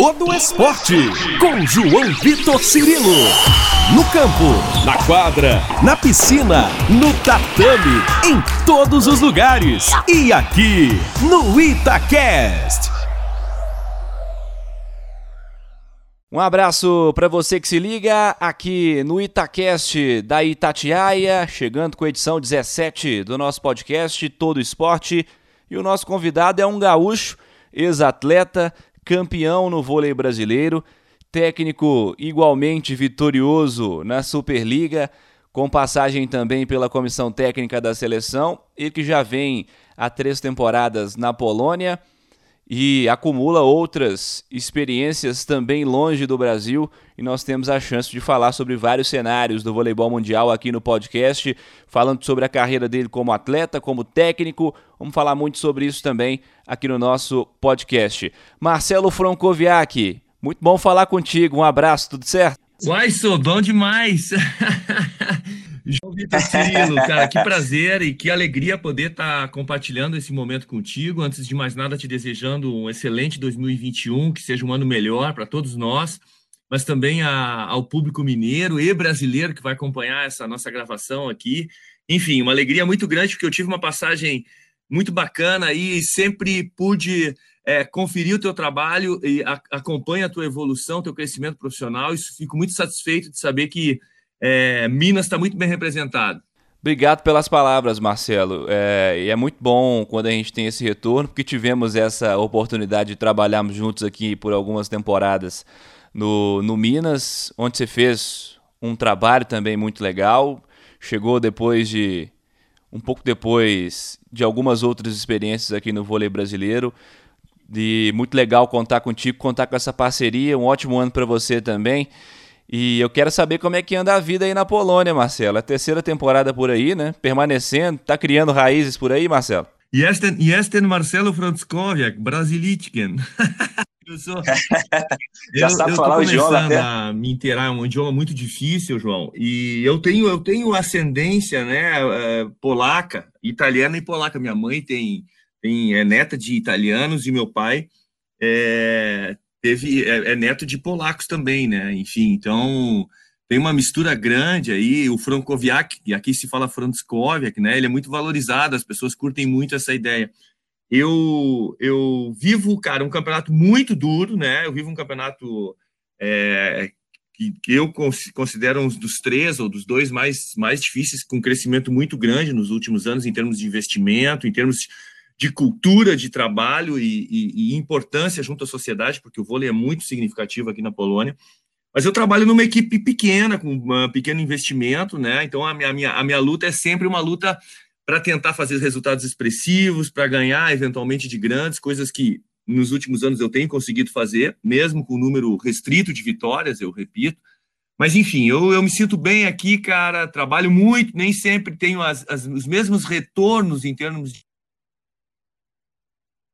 todo esporte, com João Vitor Cirilo. No campo, na quadra, na piscina, no tatame, em todos os lugares. E aqui, no Itacast. Um abraço para você que se liga aqui no Itacast da Itatiaia, chegando com a edição 17 do nosso podcast Todo Esporte. E o nosso convidado é um gaúcho, ex-atleta, campeão no vôlei brasileiro, técnico igualmente vitorioso na Superliga, com passagem também pela comissão técnica da seleção, ele que já vem há 3 temporadas na Polônia e acumula outras experiências também longe do Brasil, e nós temos a chance de falar sobre vários cenários do voleibol mundial aqui no podcast, falando sobre a carreira dele como atleta, como técnico. Vamos falar muito sobre isso também aqui no nosso podcast. Marcelo Fronckowiak, muito bom falar contigo, um abraço, tudo certo? Uai, sou bom demais! João Vitor Cirilo, cara, que prazer e que alegria poder estar compartilhando esse momento contigo. Antes de mais nada, te desejando um excelente 2021, que seja um ano melhor para todos nós, mas também ao público mineiro e brasileiro que vai acompanhar essa nossa gravação aqui. Enfim, uma alegria muito grande, porque eu tive uma passagem muito bacana e sempre pude conferir o teu trabalho e acompanho a tua evolução, teu crescimento profissional. Isso, fico muito satisfeito de saber que Minas está muito bem representado. Obrigado pelas palavras, Marcelo. E é muito bom quando a gente tem esse retorno, porque tivemos essa oportunidade de trabalharmos juntos aqui por algumas temporadas no Minas, onde você fez um trabalho também muito legal. Chegou um pouco depois de algumas outras experiências aqui no vôlei brasileiro. E muito legal contar contigo, contar com essa parceria. Um ótimo ano para você também. E eu quero saber como é que anda a vida aí na Polônia, Marcelo. A 3ª temporada por aí, né? Permanecendo, tá criando raízes por aí, Marcelo? Jestem Marcelo Fronckowiak, brasiliczken. Já sabe falar o idioma, né? A me inteirar, é um idioma muito difícil, João. E eu tenho ascendência, né, polaca, italiana e polaca. Minha mãe é neta de italianos e meu pai é neto de polacos também, né? Enfim, então tem uma mistura grande aí. O Fronckowiak, e aqui se fala Fronckowiak, né? Ele é muito valorizado, as pessoas curtem muito essa ideia. Eu vivo, cara, um campeonato muito duro, né? Eu vivo um campeonato que eu considero um dos 3 ou dos 2 mais difíceis, com um crescimento muito grande nos últimos anos em termos de investimento, em termos de cultura de trabalho e importância junto à sociedade, porque o vôlei é muito significativo aqui na Polônia. Mas eu trabalho numa equipe pequena, com um pequeno investimento, né? Então a minha luta é sempre uma luta para tentar fazer resultados expressivos, para ganhar eventualmente de grandes, coisas que nos últimos anos eu tenho conseguido fazer, mesmo com um número restrito de vitórias, eu repito. Mas enfim, eu me sinto bem aqui, cara, trabalho muito, nem sempre tenho os mesmos retornos em termos de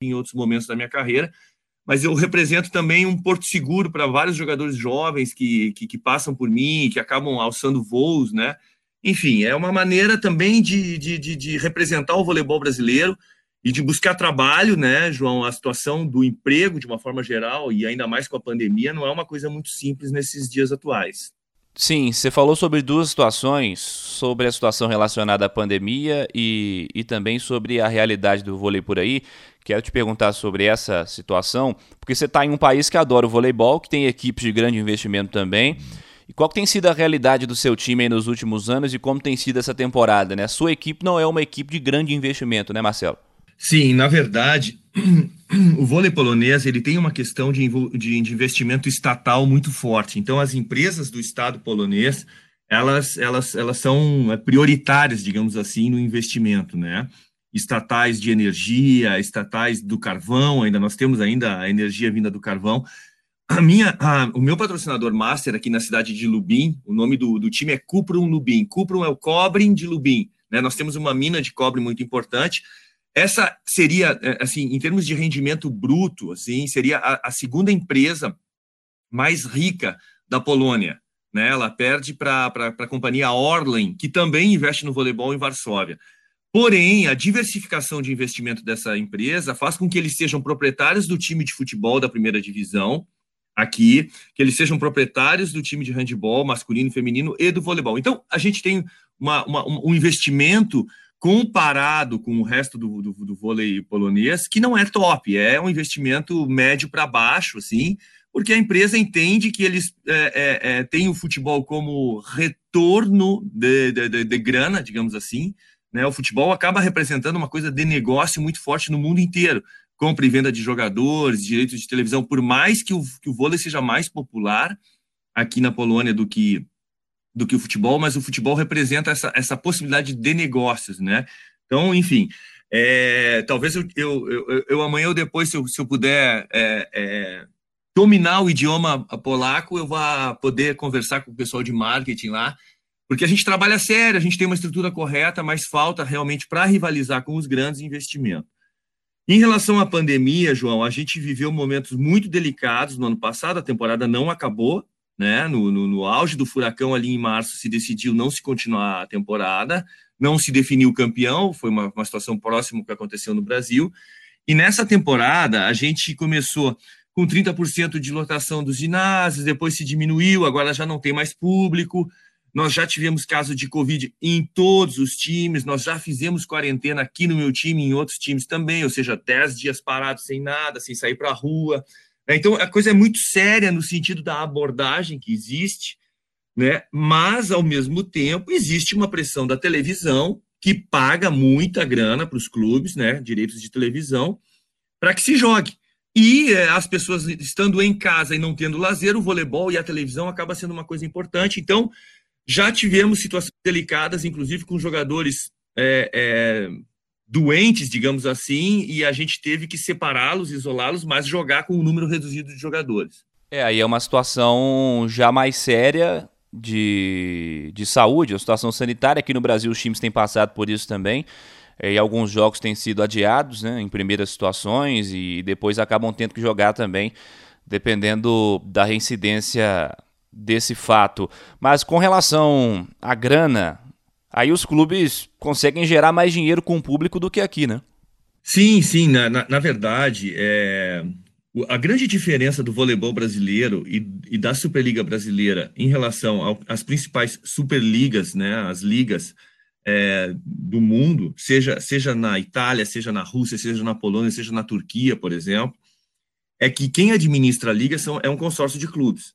em outros momentos da minha carreira, mas eu represento também um porto seguro para vários jogadores jovens que passam por mim, que acabam alçando voos, né? Enfim, é uma maneira também de representar o voleibol brasileiro e de buscar trabalho, né, João? A situação do emprego, de uma forma geral, e ainda mais com a pandemia, não é uma coisa muito simples nesses dias atuais. Sim, você falou sobre 2 situações, sobre a situação relacionada à pandemia e também sobre a realidade do vôlei por aí. Quero te perguntar sobre essa situação, porque você está em um país que adora o voleibol, que tem equipes de grande investimento também. E qual que tem sido a realidade do seu time aí nos últimos anos e como tem sido essa temporada, né? A sua equipe não é uma equipe de grande investimento, né, Marcelo? Sim, na verdade, o vôlei polonês ele tem uma questão de investimento estatal muito forte. Então, as empresas do Estado polonês, elas são prioritárias, digamos assim, no investimento, né? Estatais de energia, estatais do carvão, nós temos ainda a energia vinda do carvão. O meu patrocinador master aqui na cidade de Lubin, o nome do time é Cuprum Lubin. Cuprum é o cobre de Lubin, né? Nós temos uma mina de cobre muito importante. Essa seria, assim, em termos de rendimento bruto, assim, seria a 2ª empresa mais rica da Polônia, né? Ela perde para a companhia Orlen, que também investe no voleibol em Varsóvia. Porém, a diversificação de investimento dessa empresa faz com que eles sejam proprietários do time de futebol da 1ª divisão, aqui, que eles sejam proprietários do time de handebol masculino e feminino e do voleibol. Então, a gente tem um investimento comparado com o resto do vôlei polonês, que não é top, é um investimento médio para baixo, assim, porque a empresa entende que eles têm o futebol como retorno de grana, digamos assim, né? O futebol acaba representando uma coisa de negócio muito forte no mundo inteiro. Compra e venda de jogadores, direitos de televisão, por mais que o vôlei seja mais popular aqui na Polônia do que o futebol, mas o futebol representa essa possibilidade de negócios, né? Então, enfim, talvez eu amanhã ou depois, se eu puder dominar o idioma polaco, eu vá poder conversar com o pessoal de marketing lá, porque a gente trabalha sério, a gente tem uma estrutura correta, mas falta realmente para rivalizar com os grandes investimentos. Em relação à pandemia, João, a gente viveu momentos muito delicados no ano passado, a temporada não acabou, né? No auge do furacão ali em março se decidiu não se continuar a temporada, não se definiu o campeão, foi uma situação próxima ao que aconteceu no Brasil, e nessa temporada a gente começou com 30% de lotação dos ginásios, depois se diminuiu, agora já não tem mais público, nós já tivemos caso de Covid em todos os times, nós já fizemos quarentena aqui no meu time, em outros times também, ou seja, 10 dias parados sem nada, sem sair para a rua. Então, a coisa é muito séria no sentido da abordagem que existe, né? Mas, ao mesmo tempo, existe uma pressão da televisão que paga muita grana para os clubes, né? Direitos de televisão, para que se jogue. E as pessoas estando em casa e não tendo lazer, o voleibol e a televisão acaba sendo uma coisa importante. Então, já tivemos situações delicadas, inclusive com jogadores doentes, digamos assim, e a gente teve que separá-los, isolá-los, mas jogar com um número reduzido de jogadores. Aí é uma situação já mais séria de saúde, a situação sanitária. Aqui no Brasil os times têm passado por isso também, e alguns jogos têm sido adiados, né, em primeiras situações, e depois acabam tendo que jogar também, dependendo da reincidência desse fato. Mas com relação à grana, aí os clubes conseguem gerar mais dinheiro com o público do que aqui, né? Sim, na verdade, a grande diferença do voleibol brasileiro e da Superliga brasileira em relação às principais Superligas, né, as ligas do mundo, seja na Itália, seja na Rússia, seja na Polônia, seja na Turquia, por exemplo, é que quem administra a liga é um consórcio de clubes.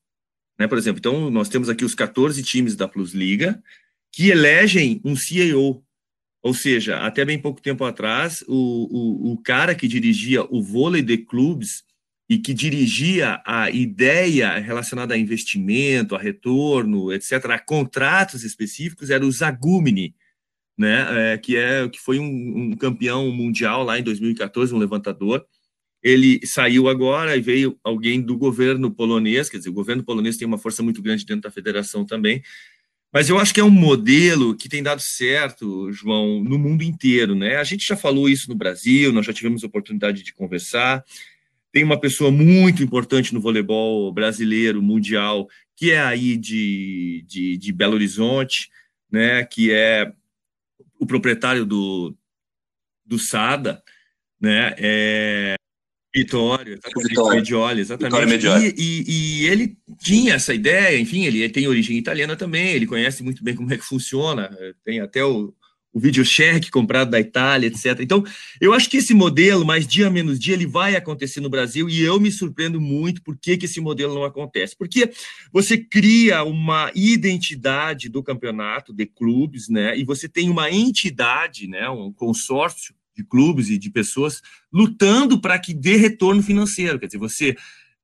Né? Por exemplo, então nós temos aqui os 14 times da Plusliga, que elegem um CEO, ou seja, até bem pouco tempo atrás, o cara que dirigia o vôlei de clubes e que dirigia a ideia relacionada a investimento, a retorno, etc., a contratos específicos, era o Zagumini, né? Que foi um campeão mundial lá em 2014, um levantador. Ele saiu agora e veio alguém do governo polonês, quer dizer, o governo polonês tem uma força muito grande dentro da federação também. Mas eu acho que é um modelo que tem dado certo, João, no mundo inteiro, né? A gente já falou isso no Brasil, nós já tivemos oportunidade de conversar. Tem uma pessoa muito importante no voleibol brasileiro, mundial, que é aí de Belo Horizonte, né? Que é o proprietário do SADA, né? Vitória Mediolanese. E ele tinha essa ideia, enfim, ele tem origem italiana também, ele conhece muito bem como é que funciona, tem até o videocheque comprado da Itália, etc. Então, eu acho que esse modelo, mais dia menos dia, ele vai acontecer no Brasil, e eu me surpreendo muito por que esse modelo não acontece. Porque você cria uma identidade do campeonato, de clubes, né? E você tem uma entidade, né? Um consórcio de clubes e de pessoas lutando para que dê retorno financeiro. Quer dizer, você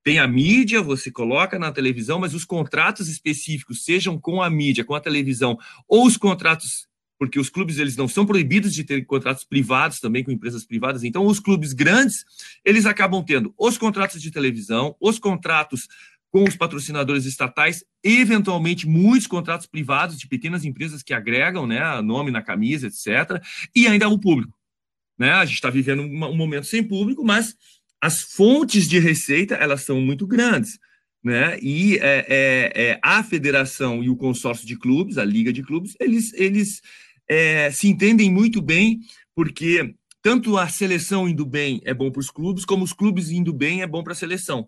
tem a mídia, você coloca na televisão, mas os contratos específicos, sejam com a mídia, com a televisão, ou os contratos, porque os clubes eles não são proibidos de ter contratos privados também com empresas privadas, então os clubes grandes, eles acabam tendo os contratos de televisão, os contratos com os patrocinadores estatais, eventualmente muitos contratos privados de pequenas empresas que agregam, né, nome na camisa, etc., e ainda o público. Né? A gente está vivendo um momento sem público, mas as fontes de receita elas são muito grandes, né? E a federação e o consórcio de clubes, a liga de clubes, eles se entendem muito bem, porque tanto a seleção indo bem é bom para os clubes, como os clubes indo bem é bom para a seleção.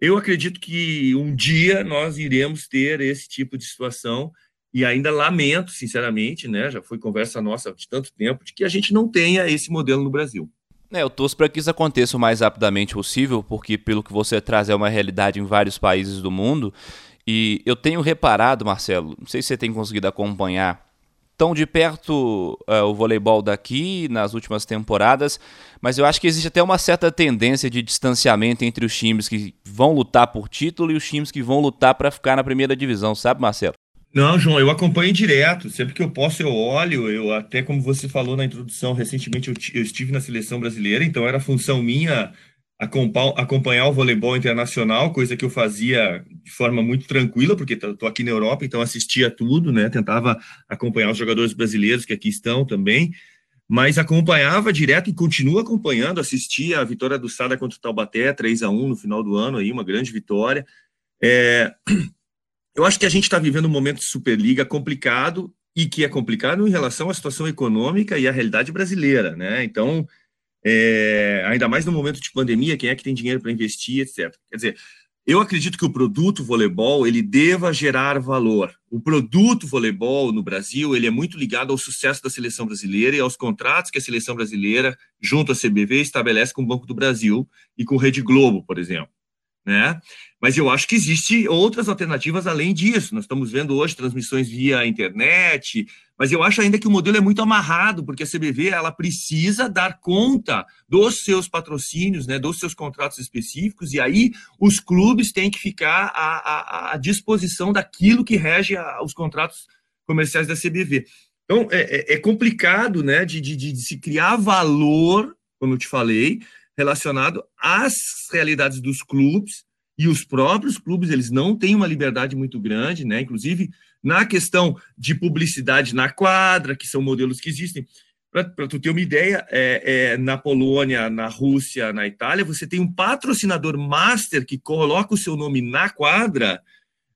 Eu acredito que um dia nós iremos ter esse tipo de situação e ainda lamento, sinceramente, né, já foi conversa nossa de tanto tempo, de que a gente não tenha esse modelo no Brasil. É, eu torço para que isso aconteça o mais rapidamente possível, porque pelo que você traz é uma realidade em vários países do mundo e eu tenho reparado, Marcelo, não sei se você tem conseguido acompanhar tão de perto o voleibol daqui nas últimas temporadas, mas eu acho que existe até uma certa tendência de distanciamento entre os times que vão lutar por título e os times que vão lutar para ficar na primeira divisão, sabe, Marcelo? Não, João, eu acompanho direto, sempre que eu posso eu olho, eu até como você falou na introdução, recentemente eu estive na seleção brasileira, então era função minha acompanhar o voleibol internacional, coisa que eu fazia de forma muito tranquila, porque estou aqui na Europa, então assistia tudo, né? Tentava acompanhar os jogadores brasileiros que aqui estão também, mas acompanhava direto e continuo acompanhando, assistia a vitória do SADA contra o Taubaté, 3-1 no final do ano, aí, uma grande vitória. Eu acho que a gente está vivendo um momento de Superliga complicado, e que é complicado em relação à situação econômica e à realidade brasileira, né? Então, ainda mais no momento de pandemia, quem é que tem dinheiro para investir, etc. Quer dizer, eu acredito que o produto voleibol, ele deva gerar valor. O produto voleibol no Brasil, ele é muito ligado ao sucesso da seleção brasileira e aos contratos que a seleção brasileira, junto à CBV, estabelece com o Banco do Brasil e com Rede Globo, por exemplo, né? Mas eu acho que existem outras alternativas além disso. Nós estamos vendo hoje transmissões via internet, mas eu acho ainda que o modelo é muito amarrado, porque a CBV ela precisa dar conta dos seus patrocínios, né, dos seus contratos específicos, e aí os clubes têm que ficar à disposição daquilo que rege os contratos comerciais da CBV. Então, é complicado, né, de se criar valor, como eu te falei, relacionado às realidades dos clubes, e os próprios clubes, eles não têm uma liberdade muito grande, né? Inclusive na questão de publicidade na quadra, que são modelos que existem. Para tu ter uma ideia, na Polônia, na Rússia, na Itália, você tem um patrocinador master que coloca o seu nome na quadra,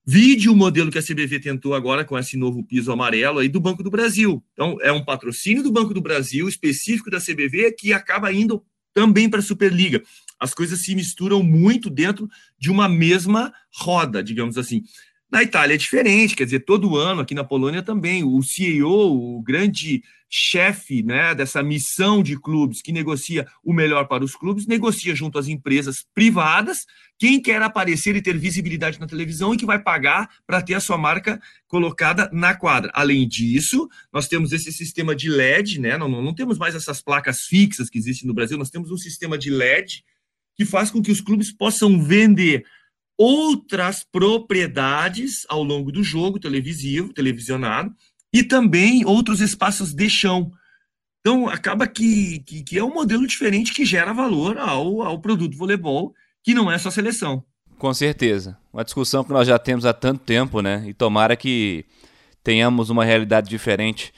vide o modelo que a CBV tentou agora com esse novo piso amarelo aí do Banco do Brasil. Então, é um patrocínio do Banco do Brasil, específico da CBV, que acaba indo também para a Superliga. As coisas se misturam muito dentro de uma mesma roda, digamos assim. Na Itália é diferente, quer dizer, todo ano, aqui na Polônia também, o CEO, o grande chefe, né, dessa missão de clubes que negocia o melhor para os clubes, negocia junto às empresas privadas quem quer aparecer e ter visibilidade na televisão e que vai pagar para ter a sua marca colocada na quadra. Além disso, nós temos esse sistema de LED, né, não temos mais essas placas fixas que existem no Brasil, nós temos um sistema de LED que faz com que os clubes possam vender outras propriedades ao longo do jogo televisivo, televisionado, e também outros espaços de chão. Então, acaba que é um modelo diferente que gera valor ao produto voleibol, que não é só seleção. Com certeza. Uma discussão que nós já temos há tanto tempo, né? E tomara que tenhamos uma realidade diferente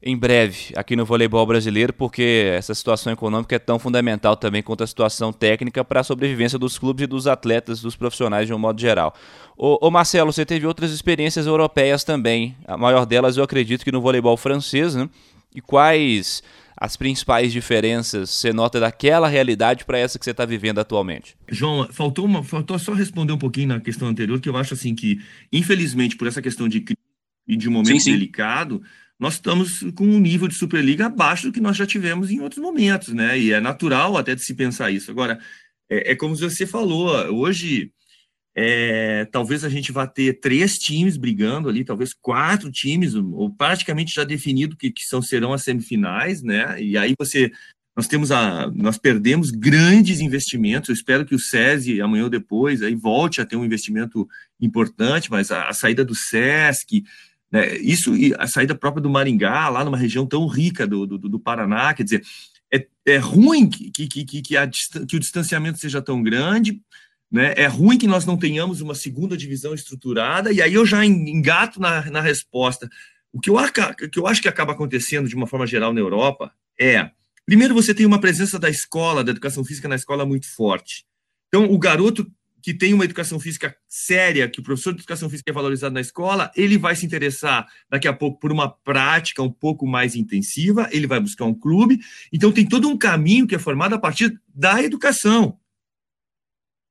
em breve aqui no voleibol brasileiro, porque essa situação econômica é tão fundamental também quanto a situação técnica para a sobrevivência dos clubes e dos atletas, dos profissionais de um modo geral. Ô Marcelo, você teve outras experiências europeias também, a maior delas eu acredito que no voleibol francês, né? E quais as principais diferenças você nota daquela realidade para essa que você está vivendo atualmente? João, faltou só responder um pouquinho na questão anterior, que eu acho assim que, infelizmente, por essa questão de crise e de um momento sim. delicado, nós estamos com um nível de Superliga abaixo do que nós já tivemos em outros momentos, né? E é natural até de se pensar isso. Agora, é como você falou, hoje talvez a gente vá ter 3 times brigando ali, talvez 4 times, ou praticamente já definido que serão as semifinais, né? E aí nós perdemos grandes investimentos. Eu espero que o SESI, amanhã ou depois, aí volte a ter um investimento importante, mas a saída do SESC, isso e a saída própria do Maringá, lá numa região tão rica do Paraná, quer dizer, é ruim que o distanciamento seja tão grande, né? É ruim que nós não tenhamos uma segunda divisão estruturada, e aí eu já engato na resposta. O que eu acho que acaba acontecendo de uma forma geral na Europa é, primeiro, você tem uma presença da educação física na escola muito forte. Então, o garoto que tem uma educação física séria, que o professor de educação física é valorizado na escola, ele vai se interessar daqui a pouco por uma prática um pouco mais intensiva, ele vai buscar um clube, então tem todo um caminho que é formado a partir da educação.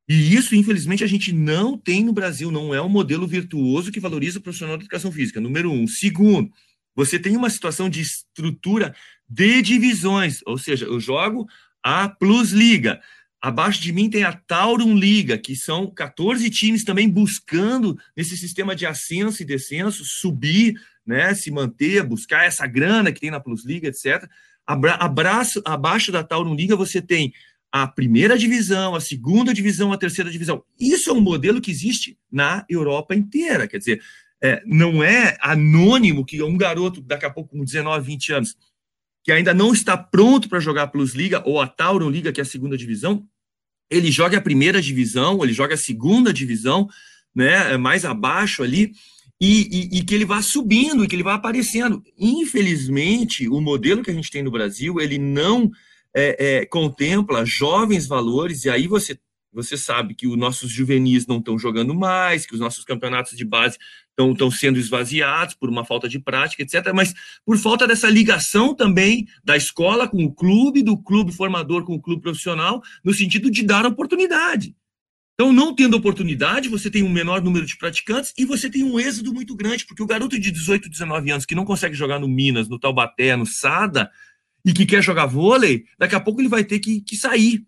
E isso, infelizmente, a gente não tem no Brasil, não é um modelo virtuoso que valoriza o profissional da educação física, número um. Segundo, você tem uma situação de estrutura de divisões, ou seja, eu jogo a Plusliga, abaixo de mim tem a Tauron Liga, que são 14 times também buscando nesse sistema de ascenso e descenso, subir, né, se manter, buscar essa grana que tem na Plusliga, etc. Abaixo da Tauron Liga você tem a primeira divisão, a segunda divisão, a terceira divisão. Isso é um modelo que existe na Europa inteira, quer dizer, não é anônimo que um garoto, daqui a pouco com 19, 20 anos, que ainda não está pronto para jogar a Plusliga ou a Tauron Liga, que é a segunda divisão, ele joga a primeira divisão, ele joga a segunda divisão, né, mais abaixo ali, e que ele vá subindo, e que ele vá aparecendo. Infelizmente, o modelo que a gente tem no Brasil, ele não contempla jovens valores, e aí você sabe que os nossos juvenis não estão jogando mais, que os nossos campeonatos de base estão sendo esvaziados por uma falta de prática, etc., mas por falta dessa ligação também da escola com o clube, do clube formador com o clube profissional, no sentido de dar oportunidade. Então, não tendo oportunidade, você tem um menor número de praticantes e você tem um êxodo muito grande, porque o garoto de 18, 19 anos que não consegue jogar no Minas, no Taubaté, no SADA, e que quer jogar vôlei, daqui a pouco ele vai ter que sair.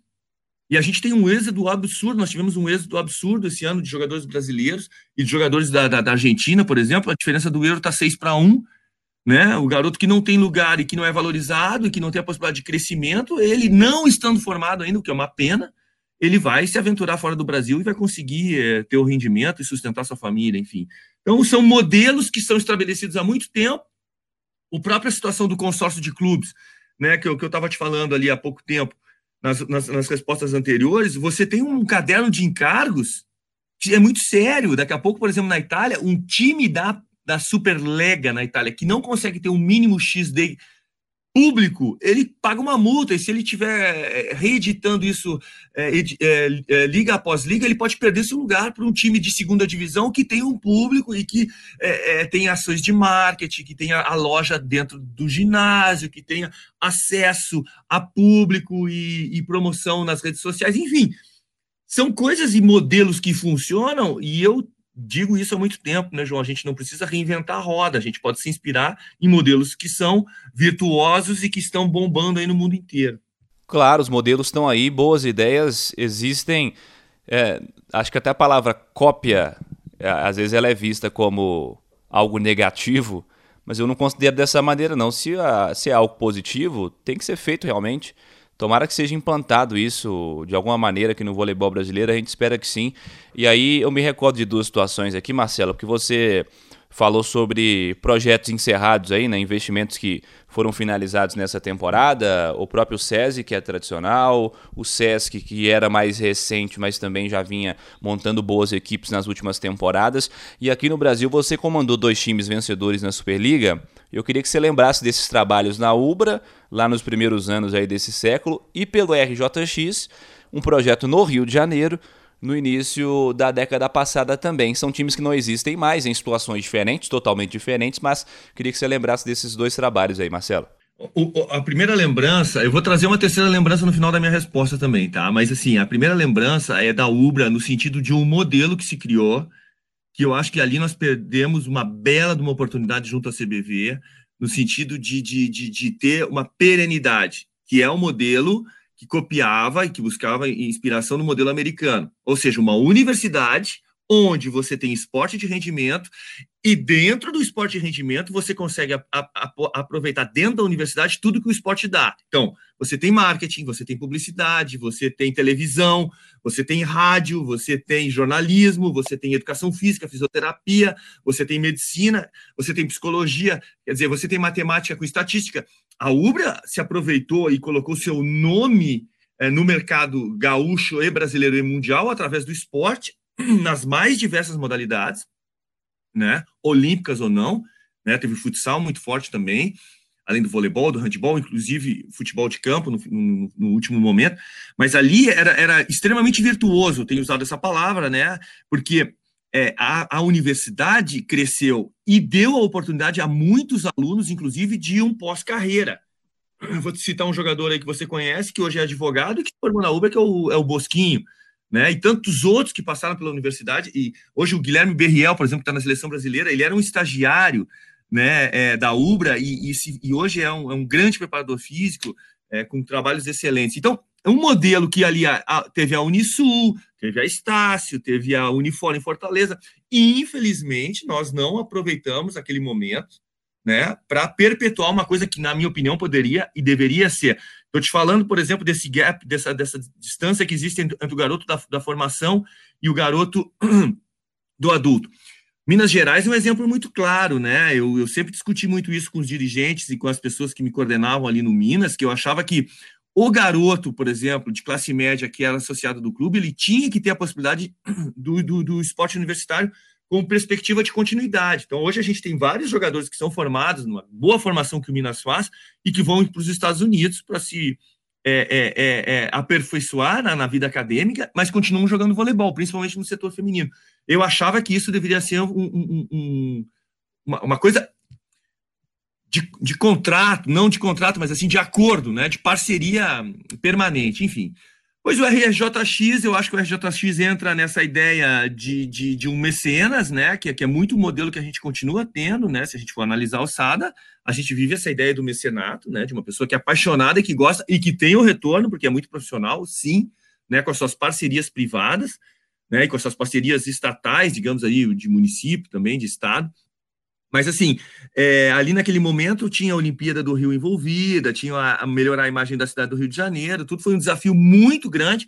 E a gente tem um êxodo absurdo, nós tivemos um êxodo absurdo esse ano de jogadores brasileiros e de jogadores da Argentina, por exemplo, a diferença do euro está 6-1, né? O garoto que não tem lugar e que não é valorizado e que não tem a possibilidade de crescimento, ele não estando formado ainda, o que é uma pena, ele vai se aventurar fora do Brasil e vai conseguir ter o rendimento e sustentar sua família, enfim. Então são modelos que são estabelecidos há muito tempo, a própria situação do consórcio de clubes, né, que eu estava te falando ali há pouco tempo, nas respostas anteriores, você tem um caderno de encargos que é muito sério. Daqui a pouco, por exemplo, na Itália, um time da Superliga na Itália que não consegue ter um mínimo X de público, ele paga uma multa. E se ele estiver reeditando isso liga após liga, ele pode perder seu lugar para um time de segunda divisão que tem um público e que tem ações de marketing, que tem a loja dentro do ginásio, que tenha acesso a público e promoção nas redes sociais. Enfim, são coisas e modelos que funcionam e eu digo isso há muito tempo, né, João? A gente não precisa reinventar a roda, a gente pode se inspirar em modelos que são virtuosos e que estão bombando aí no mundo inteiro. Claro, os modelos estão aí, boas ideias existem. Acho que até a palavra cópia, às vezes ela é vista como algo negativo, mas eu não considero dessa maneira não. Se é algo positivo, tem que ser feito realmente. Tomara que seja implantado isso de alguma maneira aqui no voleibol brasileiro, a gente espera que sim. E aí eu me recordo de duas situações aqui, Marcelo, porque você falou sobre projetos encerrados aí, né, investimentos que foram finalizados nessa temporada, o próprio SESI, que é tradicional, o SESC, que era mais recente, mas também já vinha montando boas equipes nas últimas temporadas. E aqui no Brasil você comandou dois times vencedores na Superliga. Eu queria que você lembrasse desses trabalhos na Ubra, lá nos primeiros anos aí desse século, e pelo RJX, um projeto no Rio de Janeiro, no início da década passada também. São times que não existem mais, em situações diferentes, totalmente diferentes, mas queria que você lembrasse desses dois trabalhos aí, Marcelo. A primeira lembrança, eu vou trazer uma terceira lembrança no final da minha resposta também, tá? Mas assim, a primeira lembrança é da Ubra, no sentido de um modelo que se criou, que eu acho que ali nós perdemos uma bela de uma oportunidade junto à CBV, no sentido de ter uma perenidade, que é um modelo que copiava e que buscava inspiração no modelo americano. Ou seja, uma universidade onde você tem esporte de rendimento e dentro do esporte de rendimento você consegue aproveitar dentro da universidade tudo que o esporte dá. Então, você tem marketing, você tem publicidade, você tem televisão, você tem rádio, você tem jornalismo, você tem educação física, fisioterapia, você tem medicina, você tem psicologia, quer dizer, você tem matemática com estatística. A Ubra se aproveitou e colocou seu nome no mercado gaúcho e brasileiro e mundial através do esporte, nas mais diversas modalidades, né? Olímpicas ou não, né? Teve futsal muito forte também, além do voleibol, do handebol, inclusive futebol de campo no último momento, mas ali era extremamente virtuoso, tenho usado essa palavra, né? Porque a universidade cresceu e deu a oportunidade a muitos alunos, inclusive, de um pós-carreira. Eu vou te citar um jogador aí que você conhece, que hoje é advogado e que formou na Ubra, que é o Bosquinho. né? E tantos outros que passaram pela universidade. E hoje o Guilherme Berriel, por exemplo, que está na seleção brasileira, ele era um estagiário, né, da Ubra, e hoje é um grande preparador físico, com trabalhos excelentes. Então, é um modelo que ali teve a Unisul, teve a Estácio, teve a Unifor em Fortaleza, e infelizmente nós não aproveitamos aquele momento, né, para perpetuar uma coisa que, na minha opinião, poderia e deveria ser. Estou te falando, por exemplo, desse gap, dessa distância que existe entre o garoto da formação e o garoto do adulto. Minas Gerais é um exemplo muito claro, né? Eu sempre discuti muito isso com os dirigentes e com as pessoas que me coordenavam ali no Minas, que eu achava que o garoto, por exemplo, de classe média que era associado do clube, ele tinha que ter a possibilidade do esporte universitário com perspectiva de continuidade. Então, hoje a gente tem vários jogadores que são formados, numa boa formação que o Minas faz, e que vão para os Estados Unidos para se aperfeiçoar na vida acadêmica, mas continuam jogando voleibol, principalmente no setor feminino. Eu achava que isso deveria ser uma coisa de contrato, não de contrato, mas assim de acordo, né, de parceria permanente, enfim. Pois o RJX, eu acho que o RJX entra nessa ideia de um mecenas, né, que é muito o modelo que a gente continua tendo, né, se a gente for analisar o SADA, a gente vive essa ideia do mecenato, né, de uma pessoa que é apaixonada e que gosta e que tem o retorno, porque é muito profissional, sim, né, com as suas parcerias privadas, né, e com as suas parcerias estatais, digamos aí, de município também, de estado. Mas, assim, ali naquele momento tinha a Olimpíada do Rio envolvida, tinha a melhorar a imagem da cidade do Rio de Janeiro, tudo foi um desafio muito grande.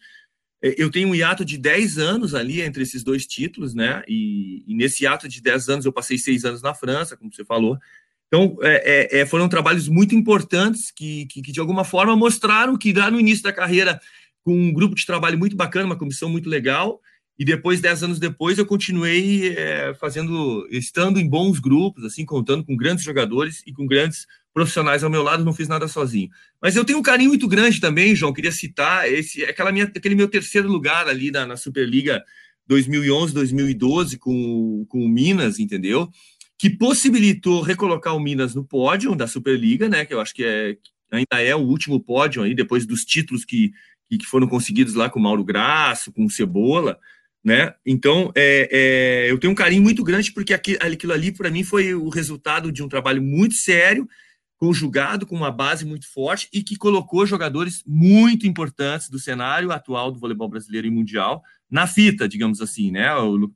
Eu tenho um hiato de 10 anos ali entre esses dois títulos, né? E nesse hiato de 10 anos eu passei 6 anos na França, como você falou. Então, foram trabalhos muito importantes que, de alguma forma, mostraram que lá no início da carreira, com um grupo de trabalho muito bacana, uma comissão muito legal, e depois, 10 anos depois, eu continuei estando em bons grupos, assim, contando com grandes jogadores e com grandes profissionais ao meu lado, não fiz nada sozinho. Mas eu tenho um carinho muito grande também, João, queria citar aquele meu terceiro lugar ali na Superliga 2011-2012 com o Minas, entendeu? Que possibilitou recolocar o Minas no pódio da Superliga, né? Que eu acho que ainda é o último pódio aí, depois dos títulos que foram conseguidos lá com o Mauro Grasso, com o Cebola, né? Então, eu tenho um carinho muito grande, porque aquilo ali, para mim, foi o resultado de um trabalho muito sério, conjugado com uma base muito forte e que colocou jogadores muito importantes do cenário atual do voleibol brasileiro e mundial na fita, digamos assim, né?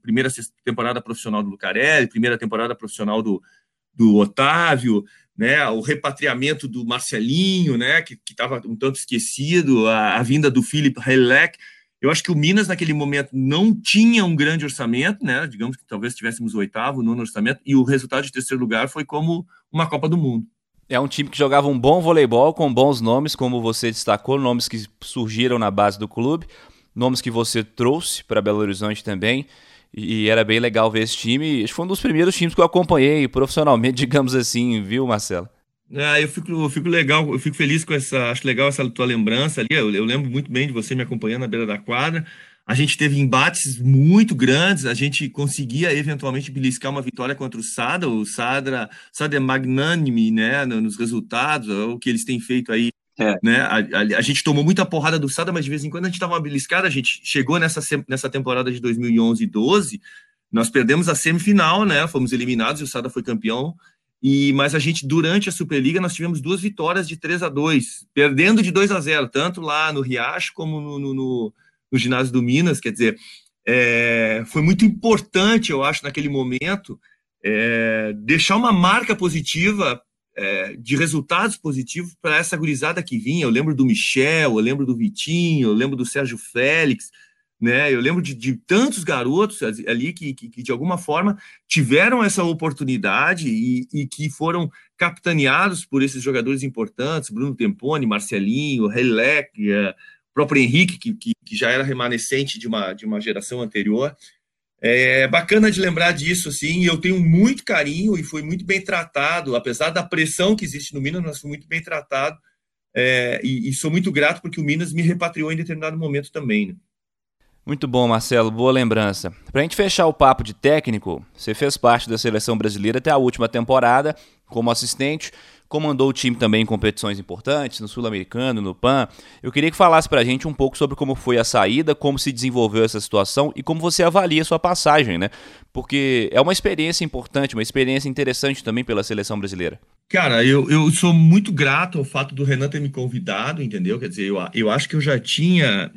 Primeira temporada profissional do Lucarelli, primeira temporada profissional do Otávio, né, o repatriamento do Marcelinho, né, que estava um tanto esquecido, a vinda do Felipe Helec. Eu acho que o Minas, naquele momento, não tinha um grande orçamento, né, digamos que talvez tivéssemos o oitavo, nono orçamento, e o resultado de terceiro lugar foi como uma Copa do Mundo. É um time que jogava um bom voleibol, com bons nomes, como você destacou, nomes que surgiram na base do clube, nomes que você trouxe para Belo Horizonte também, e era bem legal ver esse time. Acho que foi um dos primeiros times que eu acompanhei profissionalmente, digamos assim, viu, Marcelo? Eu fico feliz com essa, acho legal essa tua lembrança ali. Eu lembro muito bem de você me acompanhando na beira da quadra. A gente teve embates muito grandes, a gente conseguia eventualmente beliscar uma vitória contra o SADA. O SADA é magnânime, né, nos resultados, o que eles têm feito aí. Né? A gente tomou muita porrada do SADA, mas de vez em quando a gente estava uma beliscada. A gente chegou nessa temporada de 2011-12, nós perdemos a semifinal, né? Fomos eliminados e o SADA foi campeão. Mas a gente, durante a Superliga, nós tivemos duas vitórias de 3-2, perdendo de 2-0, tanto lá no Riacho como no ginásio do Minas. Quer dizer, foi muito importante, eu acho, naquele momento, deixar uma marca positiva, de resultados positivos para essa gurizada que vinha. Eu lembro do Michel, eu lembro do Vitinho, eu lembro do Sérgio Félix, né? Eu lembro de tantos garotos ali que de alguma forma tiveram essa oportunidade e que foram capitaneados por esses jogadores importantes, Bruno Tempone, Marcelinho, Helec, o próprio Henrique, que já era remanescente de uma geração anterior. É bacana de lembrar disso, assim. Eu tenho muito carinho e fui muito bem tratado, apesar da pressão que existe no Minas, mas fui muito bem tratado, e sou muito grato porque o Minas me repatriou em determinado momento também, né? Muito bom, Marcelo, boa lembrança. Pra gente fechar o papo de técnico, você fez parte da seleção brasileira até a última temporada como assistente, comandou o time também em competições importantes, no Sul-Americano, no PAN. Eu queria que falasse pra gente um pouco sobre como foi a saída, como se desenvolveu essa situação e como você avalia a sua passagem, né? Porque é uma experiência importante, uma experiência interessante também pela seleção brasileira. Cara, eu sou muito grato ao fato do Renan ter me convidado, entendeu? Quer dizer, eu acho que eu já tinha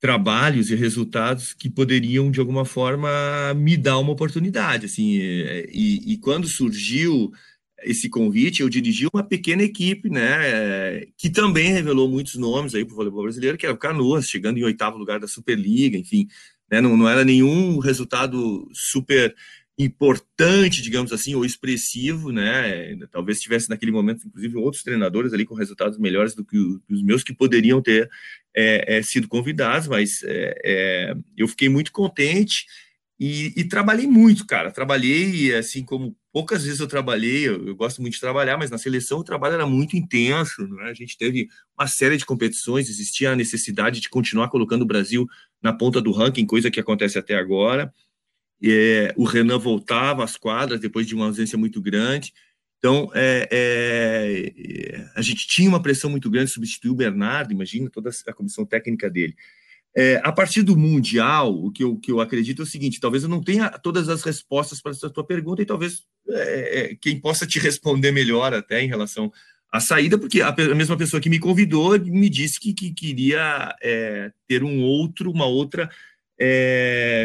trabalhos e resultados que poderiam, de alguma forma, me dar uma oportunidade, assim. E quando surgiu esse convite, eu dirigi uma pequena equipe, né, que também revelou muitos nomes aí para o voleibol brasileiro, que era o Canoas, chegando em 8º lugar da Superliga, enfim, né, não era nenhum resultado super importante, digamos assim, ou expressivo, né, talvez tivesse naquele momento, inclusive, outros treinadores ali com resultados melhores do que os meus, que poderiam ter sido convidados, mas eu fiquei muito contente e trabalhei muito, cara, trabalhei, assim, como poucas vezes eu trabalhei, eu gosto muito de trabalhar, mas na seleção o trabalho era muito intenso, né? A gente teve uma série de competições, existia a necessidade de continuar colocando o Brasil na ponta do ranking, coisa que acontece até agora. O Renan voltava às quadras depois de uma ausência muito grande, então a gente tinha uma pressão muito grande, substituir o Bernardo, imagina toda a comissão técnica dele. A partir do Mundial, o que eu acredito é o seguinte, talvez eu não tenha todas as respostas para essa tua pergunta e talvez quem possa te responder melhor até em relação à saída, porque a mesma pessoa que me convidou me disse que queria ter uma outra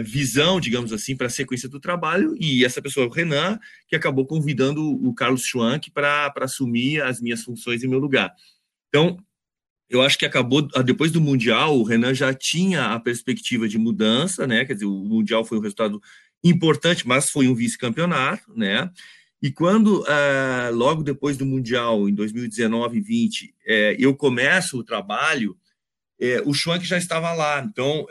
visão, digamos assim, para a sequência do trabalho, e essa pessoa é o Renan, que acabou convidando o Carlos Schwank para assumir as minhas funções em meu lugar. Então, eu acho que acabou, depois do Mundial, o Renan já tinha a perspectiva de mudança, né? Quer dizer, o Mundial foi um resultado importante, mas foi um vice-campeonato, né? E quando, logo depois do Mundial, em 2019 e 2020, eu começo o trabalho, o Schwank já estava lá. Então,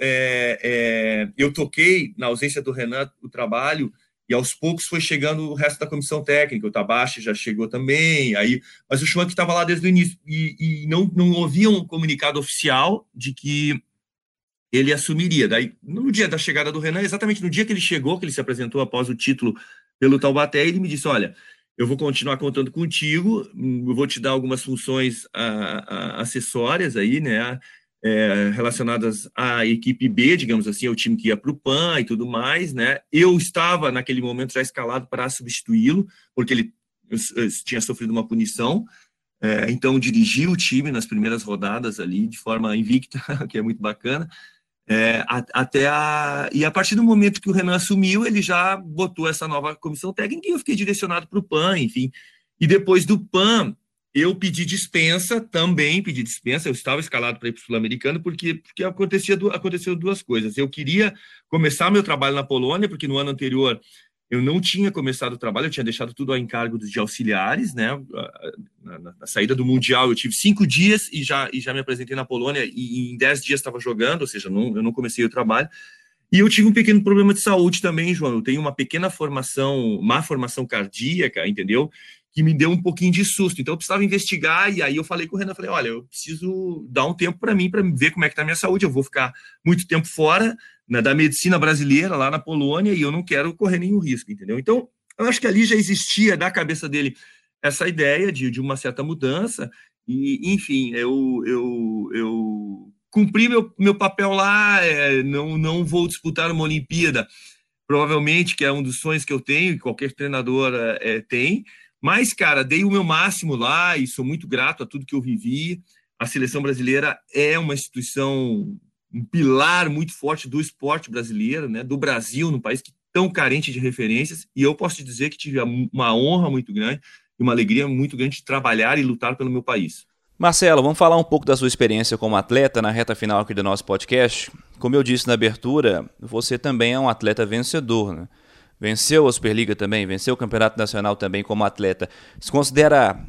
eu toquei, na ausência do Renan, o trabalho, e aos poucos foi chegando o resto da comissão técnica, o Tabachi já chegou também, aí, mas o Schwank estava lá desde o início, e não havia um comunicado oficial de que ele assumiria. Daí, no dia da chegada do Renan, exatamente no dia que ele chegou, que ele se apresentou após o título pelo Taubaté, ele me disse, olha, eu vou continuar contando contigo, eu vou te dar algumas funções acessórias aí, né, relacionadas à equipe B, digamos assim, ao time que ia para o PAN e tudo mais, né? Eu estava, naquele momento, já escalado para substituí-lo, porque ele tinha sofrido uma punição, então dirigi o time nas primeiras rodadas ali, de forma invicta, que é muito bacana, e a partir do momento que o Renan assumiu, ele já botou essa nova comissão técnica e eu fiquei direcionado para o PAN, enfim, e depois do PAN, eu pedi dispensa, eu estava escalado para ir para o Sul-Americano, porque aconteceu duas coisas. Eu queria começar meu trabalho na Polônia, porque no ano anterior eu não tinha começado o trabalho, eu tinha deixado tudo a encargo de auxiliares, né? Na saída do Mundial eu tive 5 dias e já me apresentei na Polônia e em 10 dias estava jogando, ou seja, eu não comecei o trabalho. E eu tive um pequeno problema de saúde também, João, eu tenho uma pequena má formação cardíaca, entendeu? Que me deu um pouquinho de susto, então eu precisava investigar, e aí eu falei com o Renan, falei, olha, eu preciso dar um tempo para mim, para ver como é que está a minha saúde, eu vou ficar muito tempo fora da medicina brasileira, lá na Polônia, e eu não quero correr nenhum risco, entendeu? Então, eu acho que ali já existia, da cabeça dele, essa ideia de uma certa mudança, e enfim, eu cumpri meu papel lá, não vou disputar uma Olimpíada, provavelmente, que é um dos sonhos que eu tenho, e qualquer treinador tem. Mas, cara, dei o meu máximo lá e sou muito grato a tudo que eu vivi. A seleção brasileira é uma instituição, um pilar muito forte do esporte brasileiro, né? Do Brasil, num país que tão carente de referências. E eu posso te dizer que tive uma honra muito grande e uma alegria muito grande de trabalhar e lutar pelo meu país. Marcelo, vamos falar um pouco da sua experiência como atleta na reta final aqui do nosso podcast. Como eu disse na abertura, você também é um atleta vencedor, né? Venceu a Superliga também, venceu o Campeonato Nacional também como atleta. Se considera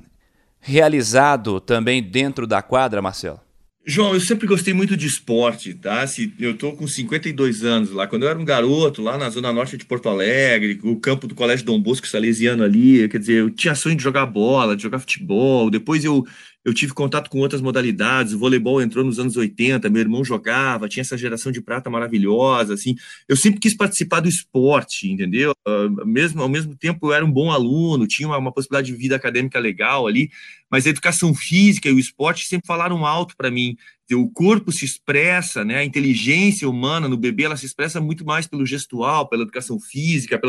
realizado também dentro da quadra, Marcelo? João, eu sempre gostei muito de esporte, tá? Eu tô com 52 anos lá. Quando eu era um garoto, lá na Zona Norte de Porto Alegre, o campo do Colégio Dom Bosco Salesiano ali, quer dizer, eu tinha sonho de jogar bola, de jogar futebol. Depois eu eu tive contato com outras modalidades, o voleibol entrou nos anos 80, meu irmão jogava, tinha essa geração de prata maravilhosa, assim, eu sempre quis participar do esporte, entendeu? Ao mesmo tempo eu era um bom aluno, tinha uma possibilidade de vida acadêmica legal ali, mas a educação física e o esporte sempre falaram alto para mim. O corpo se expressa, né? A inteligência humana no bebê, ela se expressa muito mais pelo gestual, pela educação física,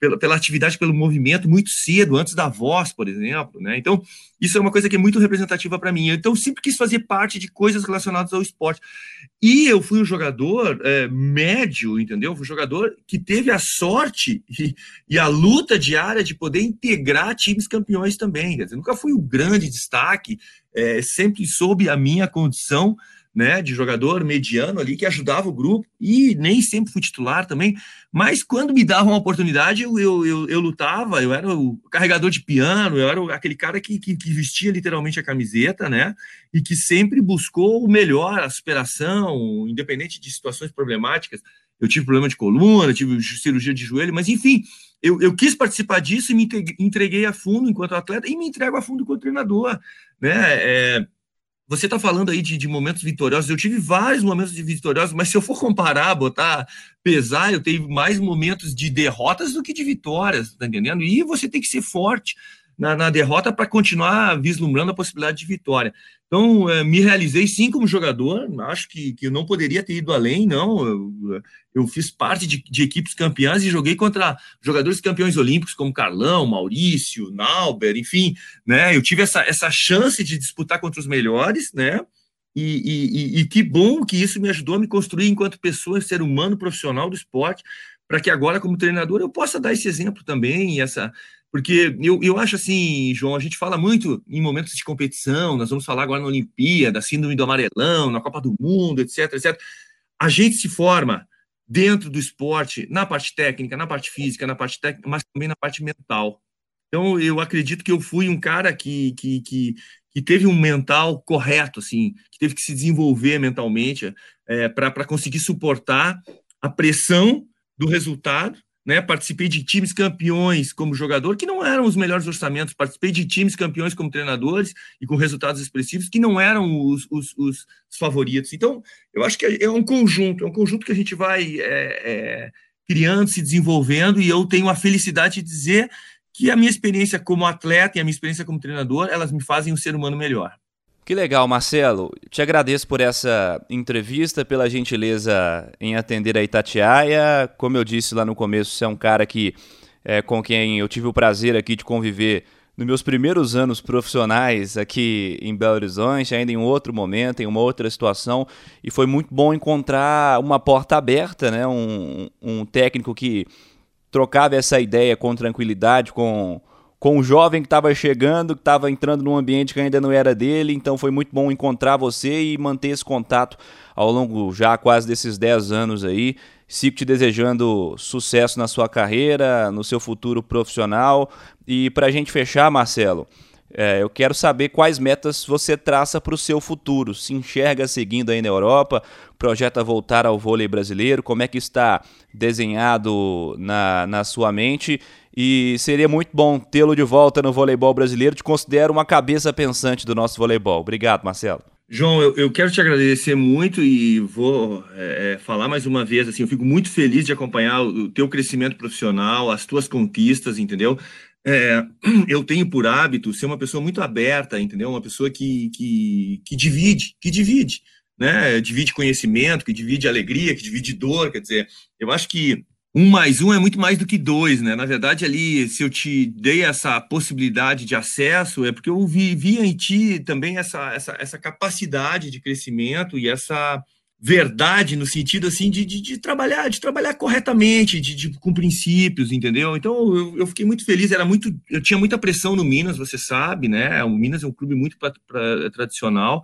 pela atividade, pelo movimento, muito cedo, antes da voz, por exemplo, né? Então, isso é uma coisa que é muito representativa para mim. Então, eu sempre quis fazer parte de coisas relacionadas ao esporte. E eu fui um jogador médio, entendeu? Fui um jogador que teve a sorte e a luta diária de poder integrar times campeões também. Quer dizer, nunca fui um grande destaque, sempre soube a minha condição, né, de jogador mediano ali, que ajudava o grupo, e nem sempre fui titular também, mas quando me davam uma oportunidade, eu lutava, eu era o carregador de piano, eu era aquele cara que vestia literalmente a camiseta, né, e que sempre buscou o melhor, a superação, independente de situações problemáticas. Eu tive problema de coluna, eu tive cirurgia de joelho, mas enfim, eu quis participar disso e me entreguei a fundo enquanto atleta e me entrego a fundo enquanto treinador, né? Você está falando aí de momentos vitoriosos, eu tive vários momentos de vitoriosos, mas se eu for comparar, botar, pesar, eu tenho mais momentos de derrotas do que de vitórias, tá entendendo? E você tem que ser forte na derrota para continuar vislumbrando a possibilidade de vitória. Então, me realizei sim como jogador, acho que eu não poderia ter ido além, não. Eu fiz parte de equipes campeãs e joguei contra jogadores campeões olímpicos como Carlão, Maurício, Nauber, enfim, né? Eu tive essa chance de disputar contra os melhores, né? E que bom que isso me ajudou a me construir enquanto pessoa, ser humano, profissional do esporte, para que agora, como treinador, eu possa dar esse exemplo também, porque eu acho assim, João, a gente fala muito em momentos de competição, nós vamos falar agora na Olimpíada, síndrome do amarelão, na Copa do Mundo, etc, etc. A gente se forma dentro do esporte, na parte técnica, na parte física, mas também na parte mental. Então, eu acredito que eu fui um cara que teve um mental correto, assim, que teve que se desenvolver mentalmente para conseguir suportar a pressão do resultado, né? Participei de times campeões como jogador, que não eram os melhores orçamentos, participei de times campeões como treinadores e com resultados expressivos, que não eram os favoritos. Então, eu acho que é um conjunto que a gente vai criando, se desenvolvendo, e eu tenho a felicidade de dizer que a minha experiência como atleta e a minha experiência como treinador, elas me fazem um ser humano melhor. Que legal, Marcelo. Te agradeço por essa entrevista, pela gentileza em atender a Itatiaia. Como eu disse lá no começo, você é um cara com quem eu tive o prazer aqui de conviver nos meus primeiros anos profissionais aqui em Belo Horizonte, ainda em outro momento, em uma outra situação. E foi muito bom encontrar uma porta aberta, né? Um técnico que trocava essa ideia com tranquilidade, com um jovem que estava chegando, que estava entrando num ambiente que ainda não era dele. Então foi muito bom encontrar você e manter esse contato ao longo já quase desses 10 anos aí. Sigo te desejando sucesso na sua carreira, no seu futuro profissional. E para a gente fechar, Marcelo, eu quero saber quais metas você traça para o seu futuro. Se enxerga seguindo aí na Europa, projeta voltar ao vôlei brasileiro, como é que está desenhado na sua mente? E seria muito bom tê-lo de volta no voleibol brasileiro. Te considero uma cabeça pensante do nosso voleibol. Obrigado, Marcelo. João, eu quero te agradecer muito e vou falar mais uma vez, assim, eu fico muito feliz de acompanhar o teu crescimento profissional, as tuas conquistas, entendeu? Eu tenho por hábito ser uma pessoa muito aberta, entendeu? Uma pessoa que divide, né? Divide conhecimento, que divide alegria, que divide dor, quer dizer, eu acho que 1 mais 1 é muito mais do que 2, né? Na verdade, ali, se eu te dei essa possibilidade de acesso, é porque eu vi em ti também essa capacidade de crescimento e essa verdade no sentido, assim, de trabalhar corretamente, com princípios, entendeu? Então, eu fiquei muito feliz, eu tinha muita pressão no Minas, você sabe, né? O Minas é um clube muito tradicional,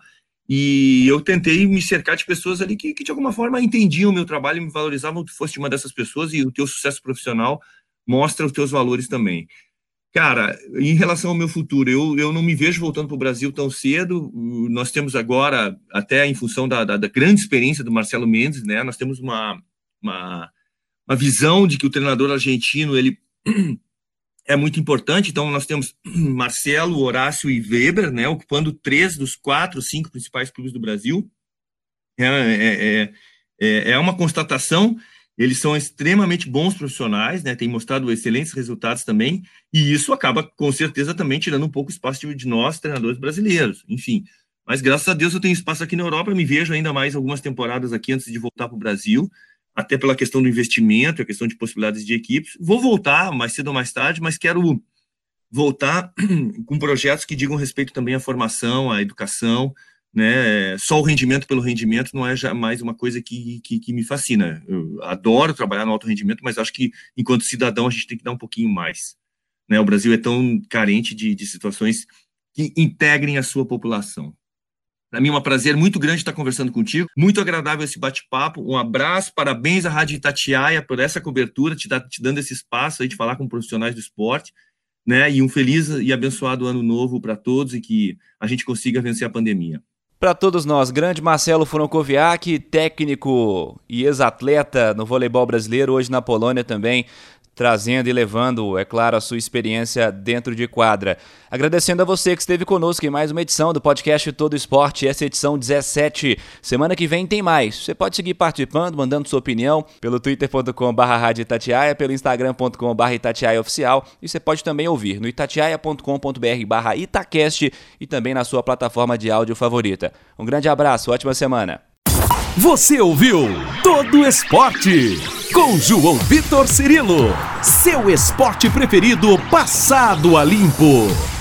e eu tentei me cercar de pessoas ali que de alguma forma entendiam o meu trabalho e me valorizavam. Tu fosse uma dessas pessoas e o teu sucesso profissional mostra os teus valores também. Cara, em relação ao meu futuro, eu não me vejo voltando para o Brasil tão cedo. Nós temos agora, até em função da grande experiência do Marcelo Mendes, né? Nós temos uma visão de que o treinador argentino, ele é muito importante. Então, nós temos Marcelo, Horácio e Weber, né, ocupando 3 dos 4, 5 principais clubes do Brasil. É uma constatação. Eles são extremamente bons profissionais, né, têm mostrado excelentes resultados também, e isso acaba, com certeza, também tirando um pouco o espaço de nós, treinadores brasileiros, enfim. Mas, graças a Deus, eu tenho espaço aqui na Europa, me vejo ainda mais algumas temporadas aqui antes de voltar para o Brasil, até pela questão do investimento, a questão de possibilidades de equipes. Vou voltar mais cedo ou mais tarde, mas quero voltar com projetos que digam respeito também à formação, à educação, né? Só o rendimento pelo rendimento não é jamais uma coisa que me fascina. Eu adoro trabalhar no alto rendimento, mas acho que, enquanto cidadão, a gente tem que dar um pouquinho mais, né? O Brasil é tão carente de situações que integrem a sua população. Para mim é um prazer muito grande estar conversando contigo, muito agradável esse bate-papo, um abraço, parabéns à Rádio Itatiaia por essa cobertura, te dando esse espaço aí de falar com profissionais do esporte, né? E um feliz e abençoado ano novo para todos e que a gente consiga vencer a pandemia. Para todos nós, grande Marcelo Fronckowiak, técnico e ex-atleta no voleibol brasileiro, hoje na Polônia também, trazendo e levando, é claro, a sua experiência dentro de quadra. Agradecendo a você que esteve conosco em mais uma edição do podcast Todo Esporte, essa edição 17. Semana que vem tem mais. Você pode seguir participando, mandando sua opinião pelo twitter.com/radioitatiaia, pelo instagram.com/itatiaiaoficial, e você pode também ouvir no itatiaia.com.br/itacast e também na sua plataforma de áudio favorita. Um grande abraço, ótima semana. Você ouviu Todo Esporte com João Vitor Cirilo, seu esporte preferido passado a limpo.